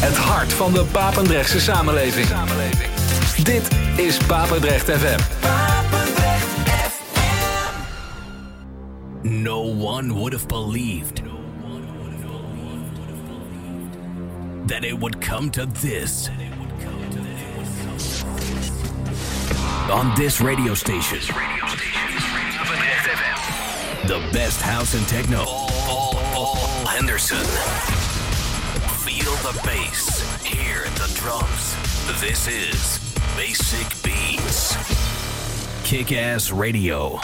Het hart van de Papendrechtse samenleving. Dit is Papendrecht FM. Papendrecht FM. No one would have believed that it would come to this. On this radio station. The best house and techno. All Henderson. Feel the bass. Hear the drums. This is Basic Beats. Kick Ass Radio.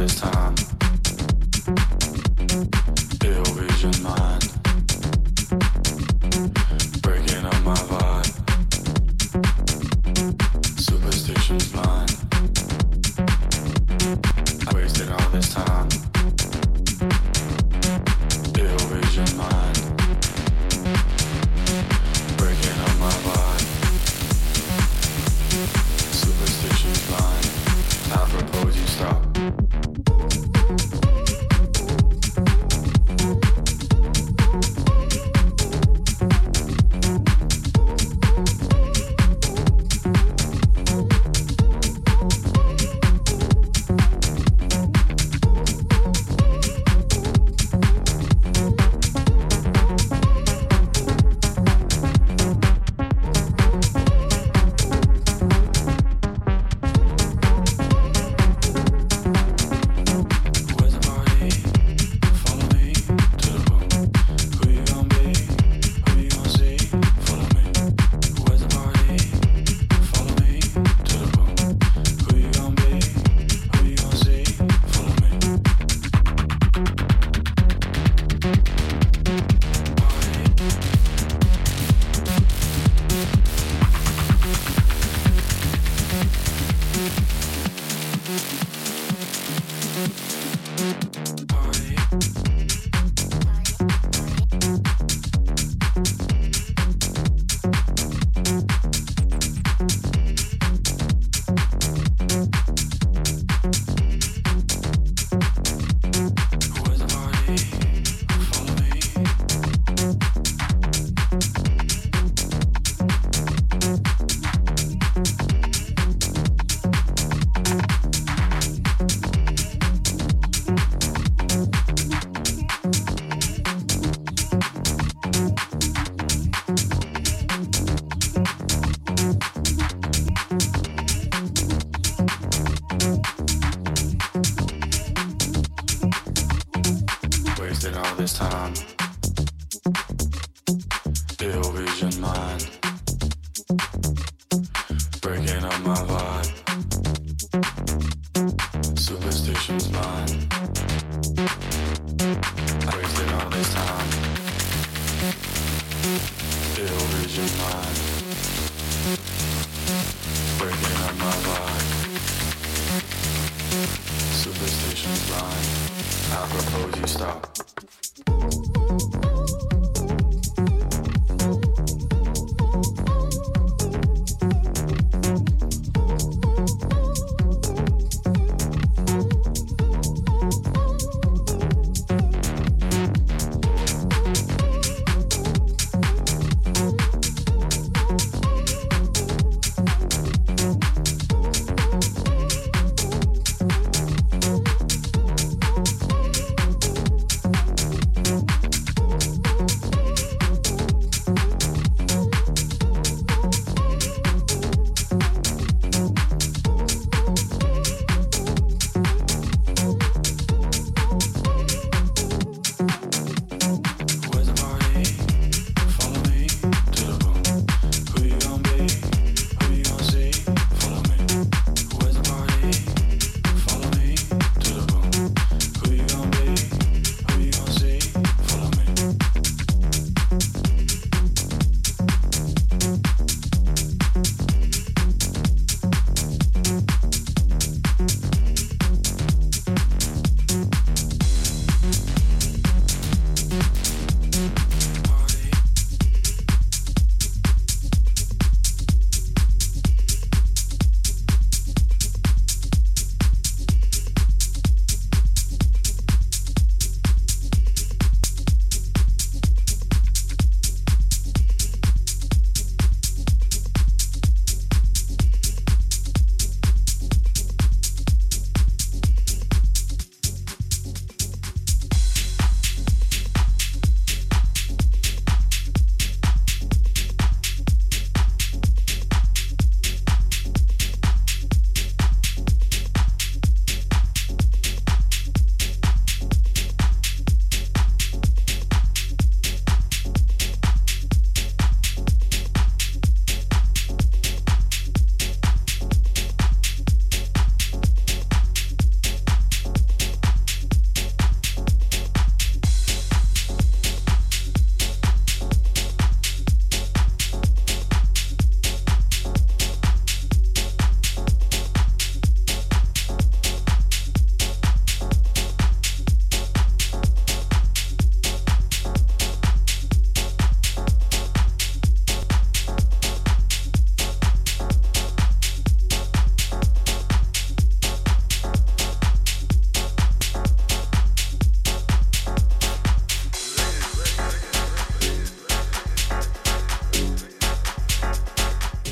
this time. Ill vision mind, breaking up my vibe. Superstition's blind. I wasted all this time. Ill vision mind, breaking up my vibe. Superstition's blind. I propose you stop.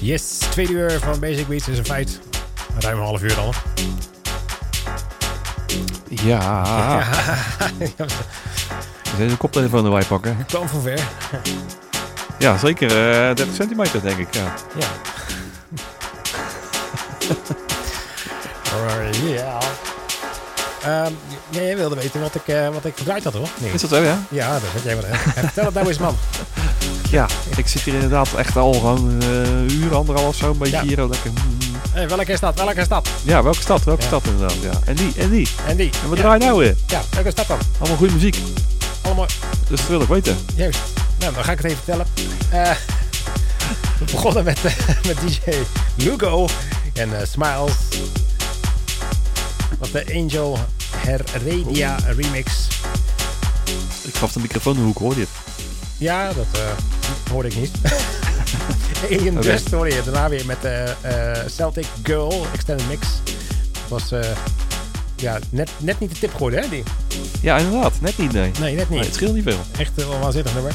Yes, tweede uur van Basic Beats is een feit. Ruim een half uur dan. Ja. Zullen we de koptelefoon erbij pakken? Ik kwam van ver. Ja, zeker. 30 centimeter denk ik, ja. Ja. Jij wilde weten wat ik gedraaid had, hoor. Nee. Is dat zo, ja? Ja, dat weet jij wel. Vertel het nou eens, man. Ja, ik zit hier inderdaad echt al gewoon een uur, anderhalf zo, een beetje hier. Lekker. Hey, welke stad? Ja, welke stad inderdaad. Ja. En die. En wat draai je nou weer? Ja, welke stad dan? Allemaal goede muziek. Allemaal. Dus dat wil ik weten. Juist. Nou, dan ga ik het even vertellen. We begonnen met DJ Lugo en Smiles. Wat de Angel Heredia remix. Ik gaf de microfoon in de hoek, hoor je het? Ja, dat hoorde ik niet. Ian Dust, hoor je daarna weer met de Celtic Girl Extended Mix. Dat was net niet de tip geworden, hè? Die? Ja, inderdaad. Net niet, nee. Nee, net niet. Nee, het scheelt niet veel. Echt wel een waanzinnig nummer.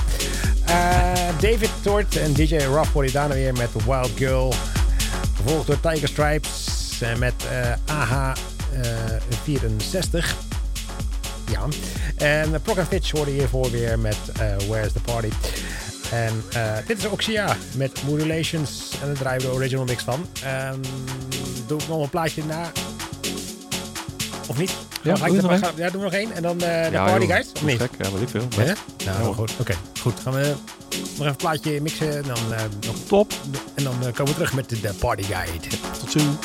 David Tort en DJ Ruff hoor je daarna weer met Wild Girl. Gevolgd door Tiger Stripes met AH64. Ja. En Proc & Fitch hoorde hiervoor weer met Where's the Party. En dit is Oxia met Mood Relations. En daar draaien we de original mix van. Doe ik nog een plaatje na. Of niet? Ja, doen we nog één. En dan de Party Guide. Of niet? Gek, ja, weet ik veel. Nou, goed. Oké, goed. Gaan we nog even een plaatje mixen. En dan nog top. En dan komen we terug met de Party Guide. Tot ziens.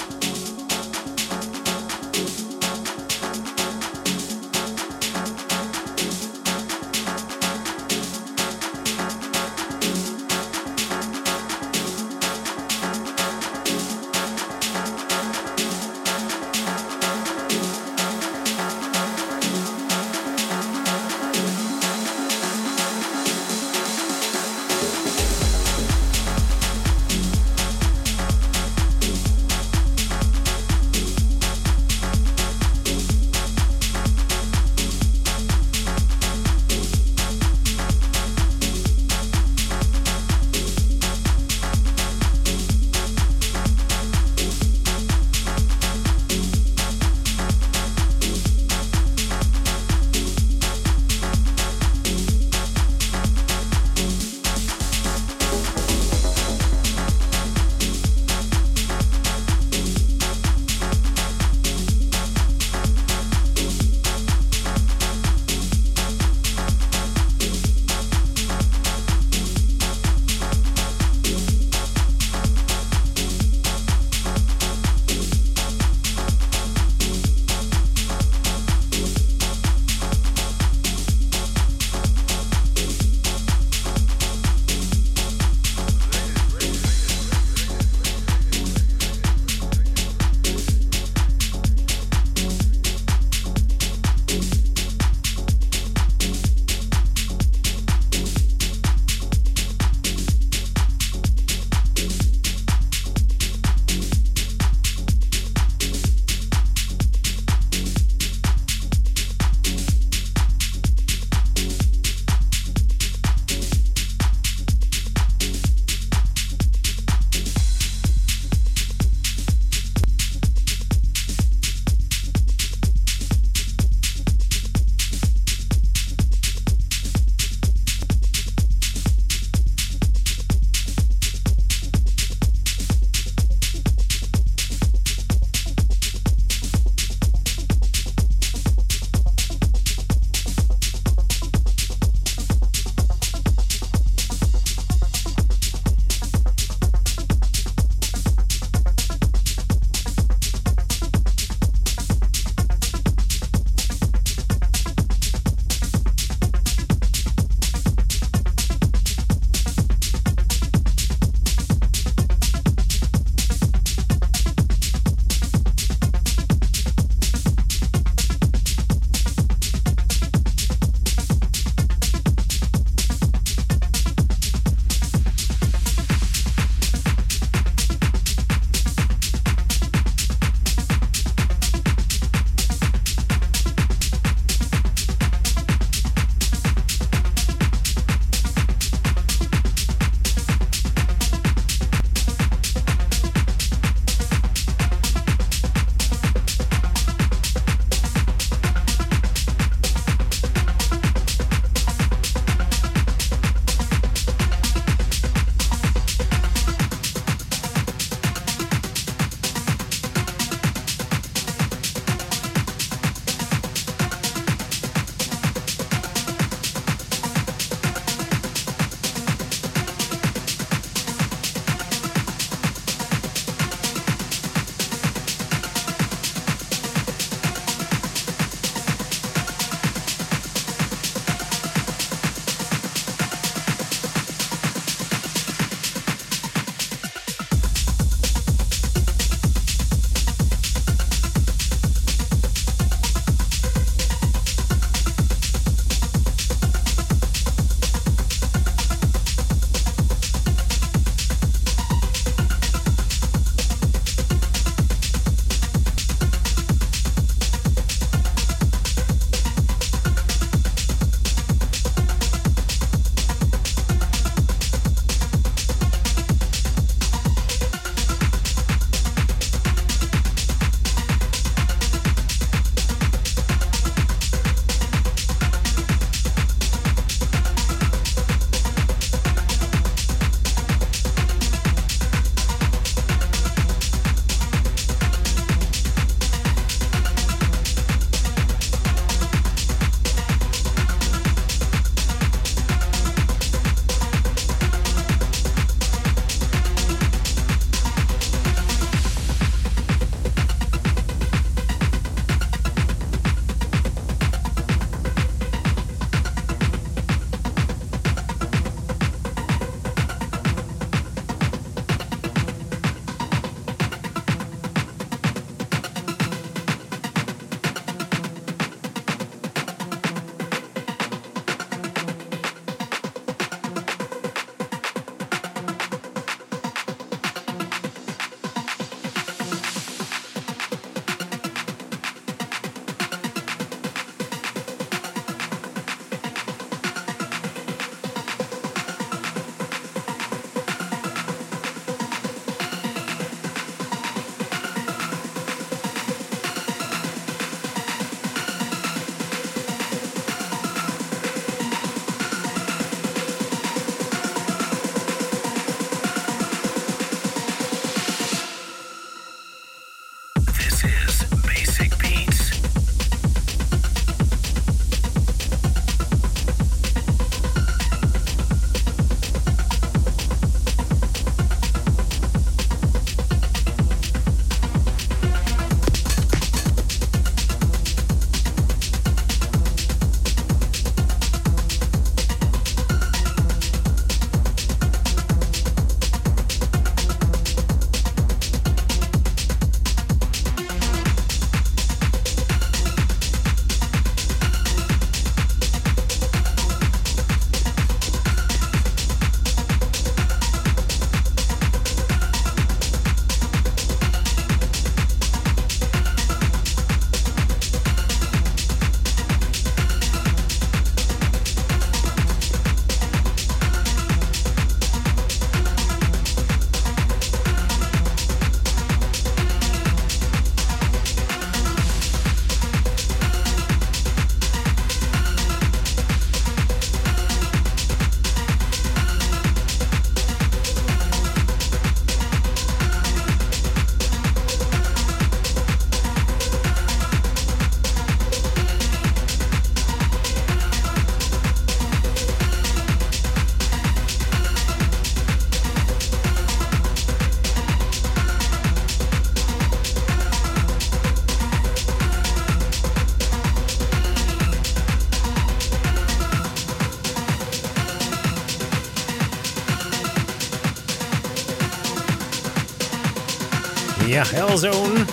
Ja, Hellzone.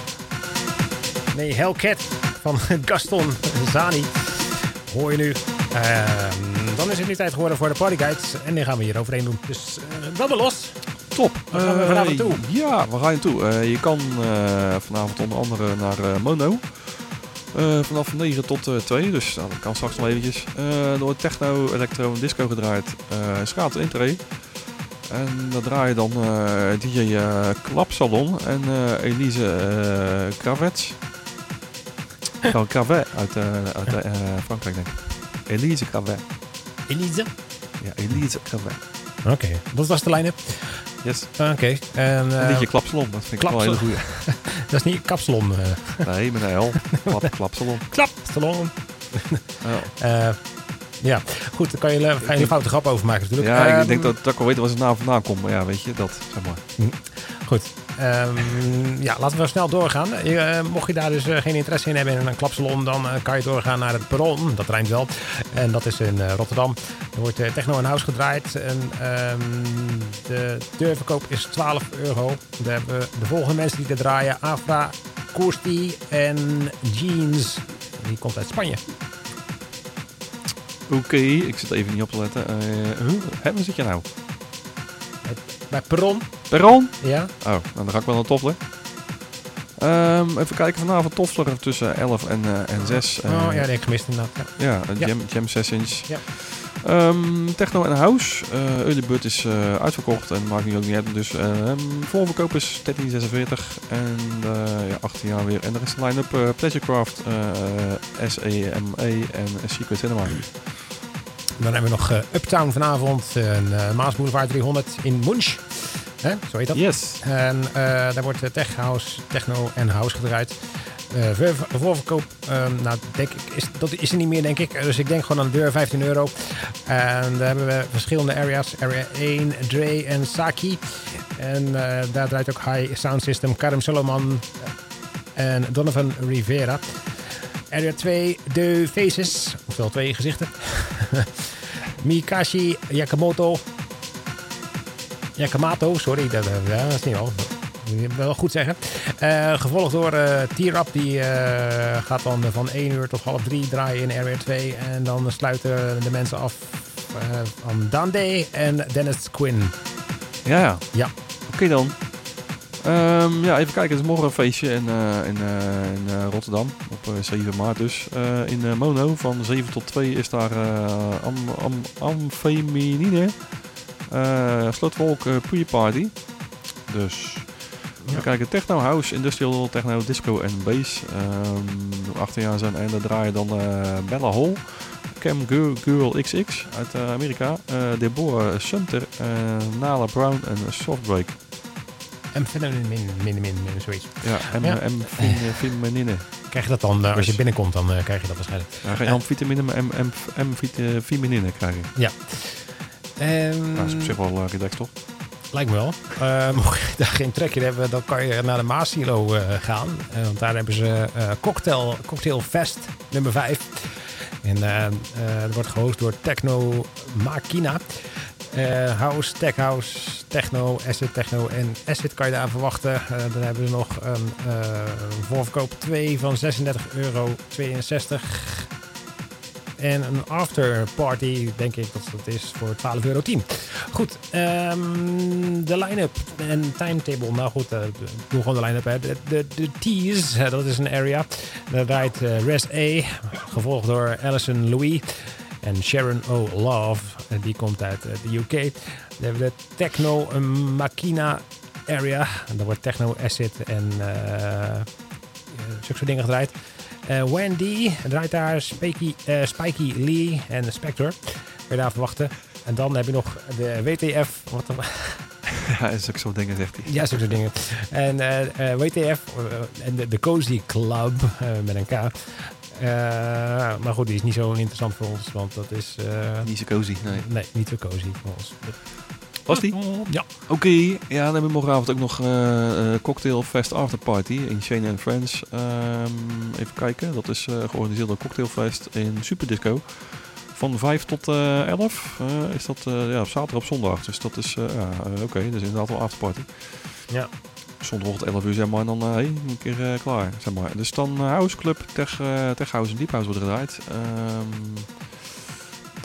Nee, Hellcat van Gaston Zani. Hoor je nu. Dan is het nu tijd geworden voor de Party Guides. En die gaan we hier overheen doen. Dus wel los. Top. Waar gaan we vanavond toe? Ja, waar ga je toe? Je kan vanavond onder andere naar Mono. Vanaf 9 tot 2, dus dat kan straks nog eventjes. Door techno, electro en disco gedraaid. Schaat intree. En daar draai je dan DJ Klapsalon en Elise Cavet. Cavet uit Frankrijk, denk ik. Elise Cavet. Elise? Ja, Elise Cavet. Oké, dat was de line-up. Yes. Oké. En DJ Klapsalon, dat vind ik wel een hele goeie. Dat is niet Kapsalon. Nee, met een L. Klapsalon. Klapsalon. Ja, goed, daar kan je een foute grap over maken natuurlijk. Ja, ik denk dat ik wel weet waar ze naam vandaan komt. Maar ja, weet je, dat, zeg maar. Goed. Ja, laten we snel doorgaan. Mocht je daar dus geen interesse in hebben in een klapsalon, dan kan je doorgaan naar het Perron. Dat rijmt wel. En dat is in Rotterdam. Er wordt techno en house gedraaid. En de deurverkoop is €12. Daar hebben we de volgende mensen die er draaien. Afra, Kosti en Jeans. Die komt uit Spanje. Oké, ik zit even niet op te letten. Waar zit je nou? Bij Perron. Perron? Ja. Oh, dan ga ik wel naar Toffler. Even kijken, vanavond Toffler tussen 11 en 6. Oh ja, ik gemist inderdaad. Ja, Jam Sessions. Ja. Techno en House. Early Bird is uitverkocht en maakt nu ook niet uit. Dus voorverkoop is €13,46 en 18 jaar weer. En de rest line-up Pleasurecraft, S.E.M.E. en Secret Cinema. Dan hebben we nog Uptown vanavond. Maas Boulevard 300 in Munch. Zo heet dat. Yes. En daar wordt techno en house gedraaid. Voorverkoop, nou denk ik, dat is er niet meer denk ik. Dus ik denk gewoon aan de deur €15. En daar hebben we verschillende areas. Area 1, Dre en Saki. En daar draait ook High Sound System, Karim Solomon en Donovan Rivera. Area 2, De Faces, ofwel twee gezichten. Mikashi Yakamoto, sorry, dat is niet al. Ik wil wel goed zeggen. Gevolgd door T-Rap. Die gaat dan van 1 uur tot 2:30 draaien in Area 2. En dan sluiten de mensen af aan Dande en Dennis Quinn. Ja. Oké dan. Even kijken. Het is morgen een feestje in Rotterdam. Op 7 maart dus. In Mono. Van 7 tot 2 is daar M-Viminine. Slotwolk pre-party. Dus... Ja. We kijken techno, house, industrial, techno, disco en bass. 18 jaar zijn en daar draaien dan Bella Hall, Cam Girl XX uit Amerika, Deborah Sumter, Nala Brown en Softbreak. M-Viminine, zoiets. Ja, M-Viminine. Krijg je dat dan, als je binnenkomt, dan krijg je dat waarschijnlijk. Ja, geen amfitamine, maar M-Viminine krijg je. Ja. Dat is op zich wel relaxed, toch? Lijkt me wel. Mocht je daar geen trekje hebben, dan kan je naar de Maas Silo gaan. Want daar hebben ze Cocktail Fest nummer 5. En dat wordt gehost door Techno Machina. House, Tech House, Techno, Acid Techno en Acid kan je daar verwachten. Dan hebben ze nog een voorverkoop 2 van €36,62. En een afterparty, denk ik dat dat is, voor €12,10. Goed, de line-up en timetable. Nou goed, doe gewoon de line-up. De Tease, dat is een area. Daar draait Res A, gevolgd door Alison Louis en Sharon O. Love. Die komt uit de UK. Dan hebben we de Techno Machina area. Daar wordt Techno Acid en zulke soort dingen gedraaid. Wendy draait daar Spiky Lee en Spectre. Kun je daar verwachten. En dan heb je nog de WTF. Wat dan? Ja, zulke soort dingen zegt hij. Ja, zulke soort dingen. En WTF en de Cozy Club met een K. Maar goed, die is niet zo interessant voor ons, want dat is... niet zo cozy, nee. Nee, niet zo cozy voor ons. Was die? Ja. Oké. Ja, dan hebben we morgenavond ook nog Cocktail Fest After Party in Shane and Friends. Even kijken. Dat is georganiseerd door Cocktail Fest in Superdisco. Van 5 tot 11. Is dat op zaterdag op zondag. Dus dat is oké. Dus inderdaad wel After Party. Ja. zondagochtend 11 uur, zeg maar, en dan een keer klaar, zeg maar. Dus dan House Club, Tech House en Deep House wordt gedraaid.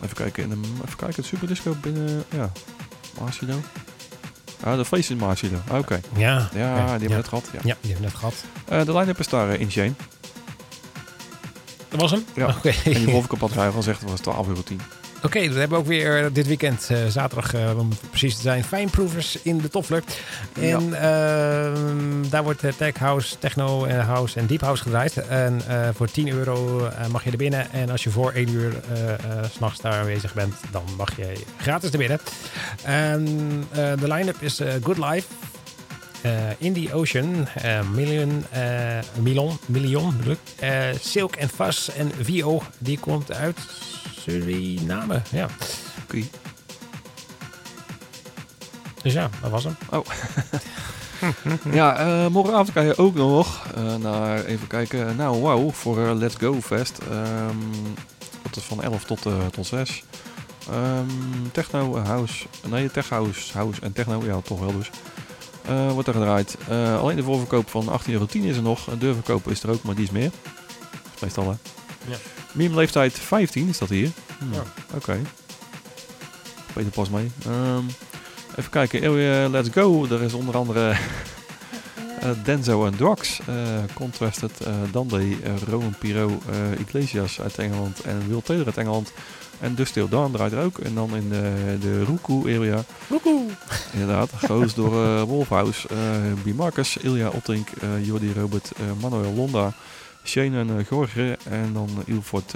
Even kijken, het Superdisco binnen, ja, Margino. Ah, de feest in Margino, ah, oké. Okay. Ja, ja, okay. Die hebben we net gehad. Ja, die hebben we net gehad. De line-up is daar in Shane. Dat was hem? Ja, okay. En die Wolfkamp had al gezegd, dat was 12:10. Oké, dat hebben we ook weer dit weekend, zaterdag om precies te zijn, Fijnproevers in de Toffler. En ja, daar wordt Tech House, Techno House en Deep House gedraaid. En voor €10 mag je er binnen. En als je voor 1 uur 's nachts daar aanwezig bent, dan mag je gratis er binnen. De line-up is Good Life, In the Ocean, Million, bedoel ik. Silk and Fuzz en VO, die komt uit Suriname, ja. Oké. Dus ja, dat was hem. Oh. Ja, morgenavond kan je ook nog naar, even kijken, nou wow, voor Let's Go Fest. Dat is van 11 tot 6. Techno House, nee, Tech House en Techno, ja toch wel dus. Wordt er gedraaid. Alleen de voorverkoop van €18,10 is er nog. De deurverkoop is er ook, maar die is meer. Is meestal hè. Ja. Minimumleeftijd 15 is dat hier. Ja. Oké. Okay. Peter pas mee. Even kijken. Let's Go. Er is onder andere Denzo en Drugs. Contrasted. Dande. Roman Piro. Iglesias uit Engeland. En Will Taylor uit Engeland. En Dus Till Dawn draait er ook. En dan in de Ruku-area. Ruku! Inderdaad. Gehost door Wolfhouse. B. Marcus. Ilja Ottink. Jordi Robert. Manuel Londa. Shane en Gorge. En dan Ilford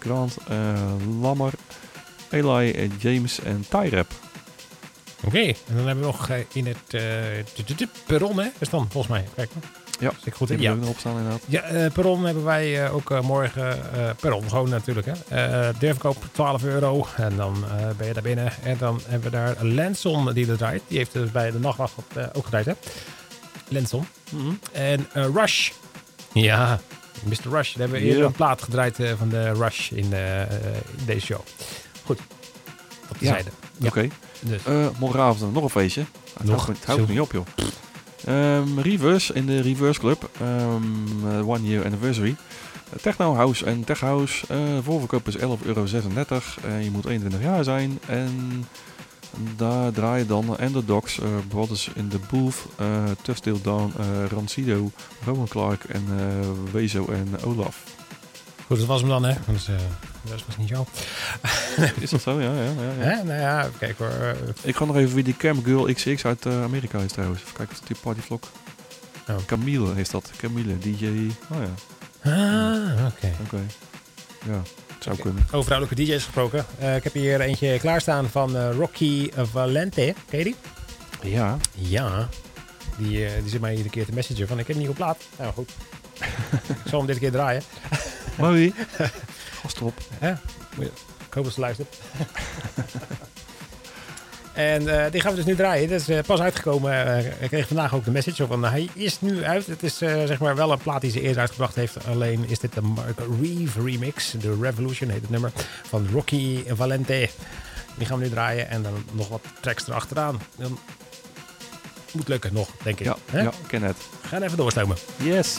Grant. Lammer. Eli. James en Tyrep. Oké. En dan hebben we nog in het Perron, hè? Is dan volgens mij. Kijk maar. Ja, ik goed in. Ja, erop staan, inderdaad. Ja, Perron hebben wij ook morgen. Perron, gewoon natuurlijk. Durfkoop €12. En dan ben je daar binnen. En dan hebben we daar Lenson die er draait. Die heeft dus bij de nachtwacht ook gedraaid, hè? Lenson. Mm-hmm. En Rush. Ja, Mr. Rush. We hebben eerder een plaat gedraaid van de Rush in deze show. Goed. Op de zijde. Ja. Oké. Dus. Morgenavond nog een feestje. Het houdt niet op, joh. Reverse in de Reverse Club. 1 year anniversary. Techno House en Tech House. Voorverkoop is €11,36. Je moet 21 jaar zijn. En daar draai je dan Underdogs, Brothers in the Booth, Tuss Till Dawn, Rancido, Roman Clark en Wezo en Olaf. Goed, dat was hem dan, hè? Dat was niet jou. Is dat zo? Ja. Hè? Nou ja, kijk hoor. Ik ga nog even weer die Cam Girl XX uit Amerika is trouwens. Even kijken of dat die partyvlog. Oh. Camille is dat. Camille, DJ. Oh ja. Ah, oké. Ja. Over vrouwelijke DJ's gesproken. Ik heb hier eentje klaarstaan van Rocky Valente. Ken je die? Ja. Die zit mij iedere keer te messenger van ik heb niet op plaat. Nou goed. Ik zal hem dit keer draaien. Mooi. Gast erop. Ik hoop dat ze luistert. En die gaan we dus nu draaien. Dat is pas uitgekomen. Ik kreeg vandaag ook de message van hij is nu uit. Het is zeg maar wel een plaat die ze eerder uitgebracht heeft. Alleen is dit de Mark Reeve remix. De Revolution heet het nummer. Van Rocky Valente. Die gaan we nu draaien. En dan nog wat tracks erachteraan. Dan moet lukken nog, denk ik. Ja, ken het. We gaan even doorstomen. Yes.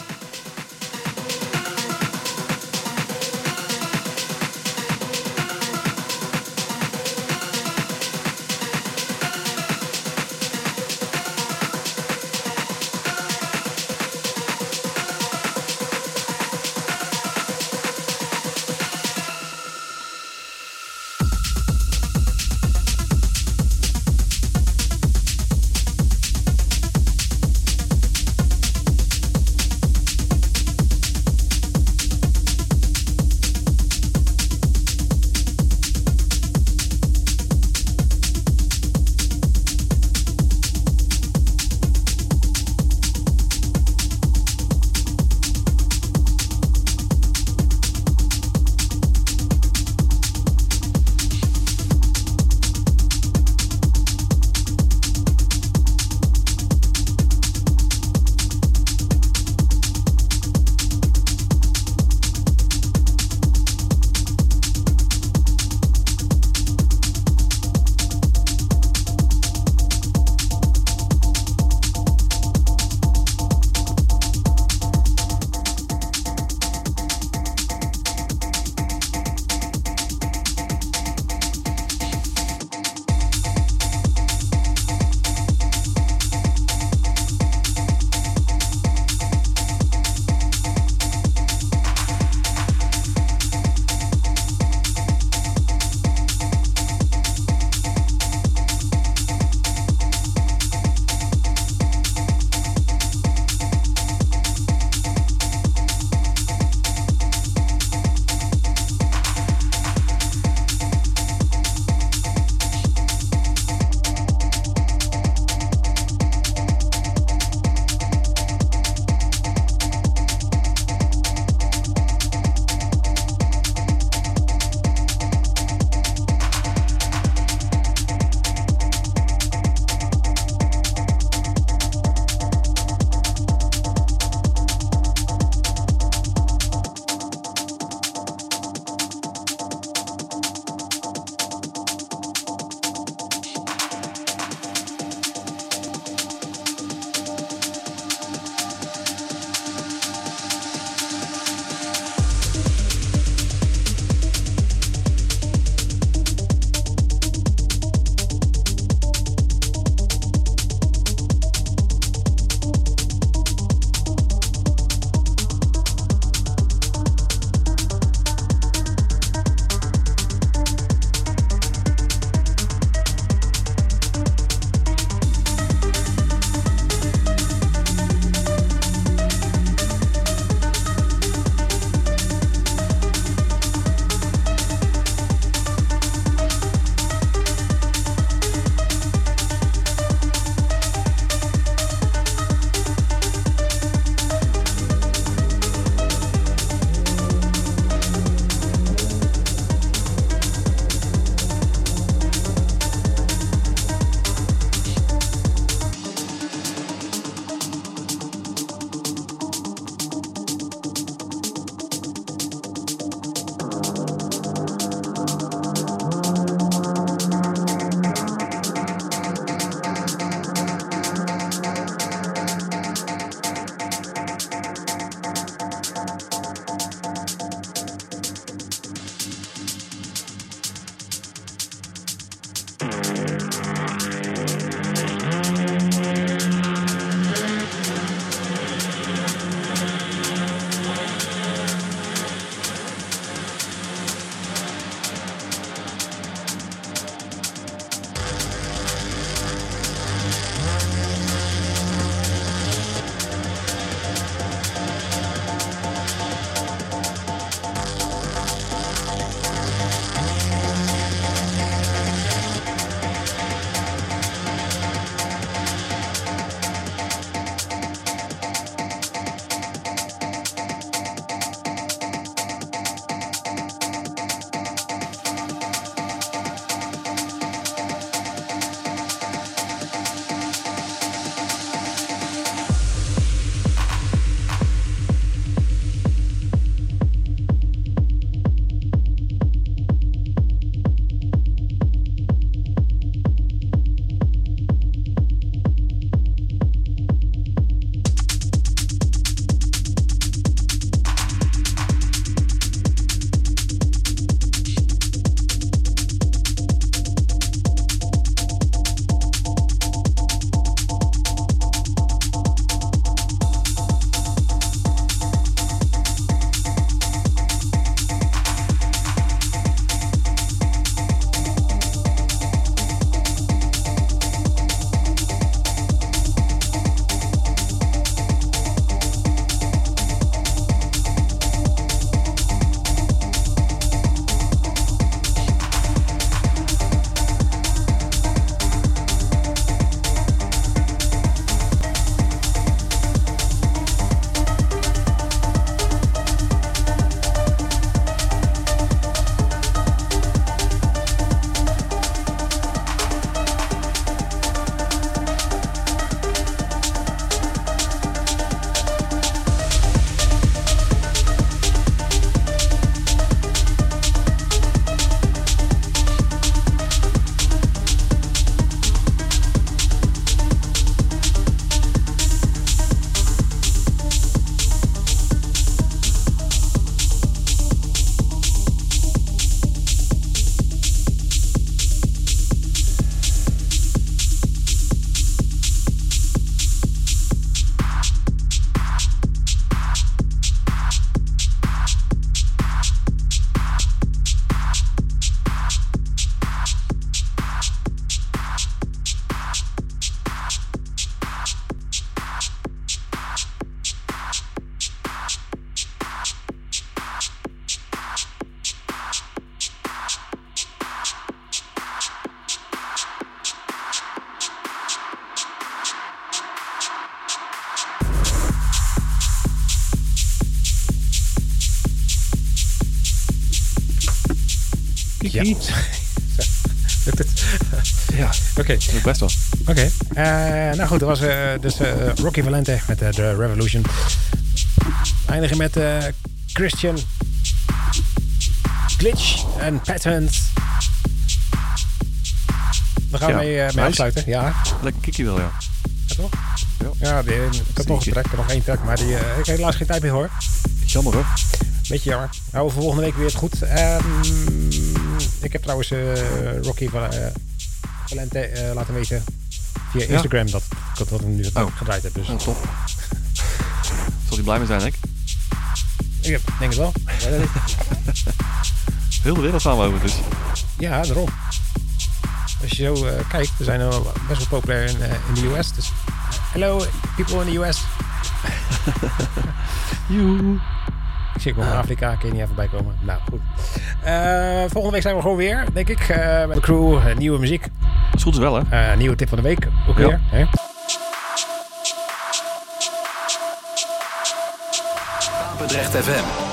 Kiki. Lukt het? Ja, oké. Best wel. Oké. Nou goed, dat was dus Rocky Valente met The Revolution. Eindigen met Christian, Glitch en Patterns. Dan gaan we mee afsluiten. Ja. Lekker kikkie wel, ja. Ja, toch? Ja, ik had nog een track, maar die, ik heb helaas geen tijd meer hoor. Jammer hoor. Beetje jammer. Houden we volgende week weer het goed. Ik heb trouwens Rocky van Valente laten weten via Instagram dat wat ik nu gedraaid heb. Dus. Oh, top. Zal hij blij mee zijn, ik denk het wel. Heel de wereld gaan we over dus. Ja, daarom. Als je zo kijkt, we zijn best wel populair in de US. Dus hello people in the US. Joehoe. Ik zie ook wel in Afrika, kan je niet even bijkomen. Nou, goed. Volgende week zijn we gewoon weer, denk ik. Met de crew, nieuwe muziek. Dat is goed wel, hè? Nieuwe tip van de week, ook weer. Hè? Papendrecht FM.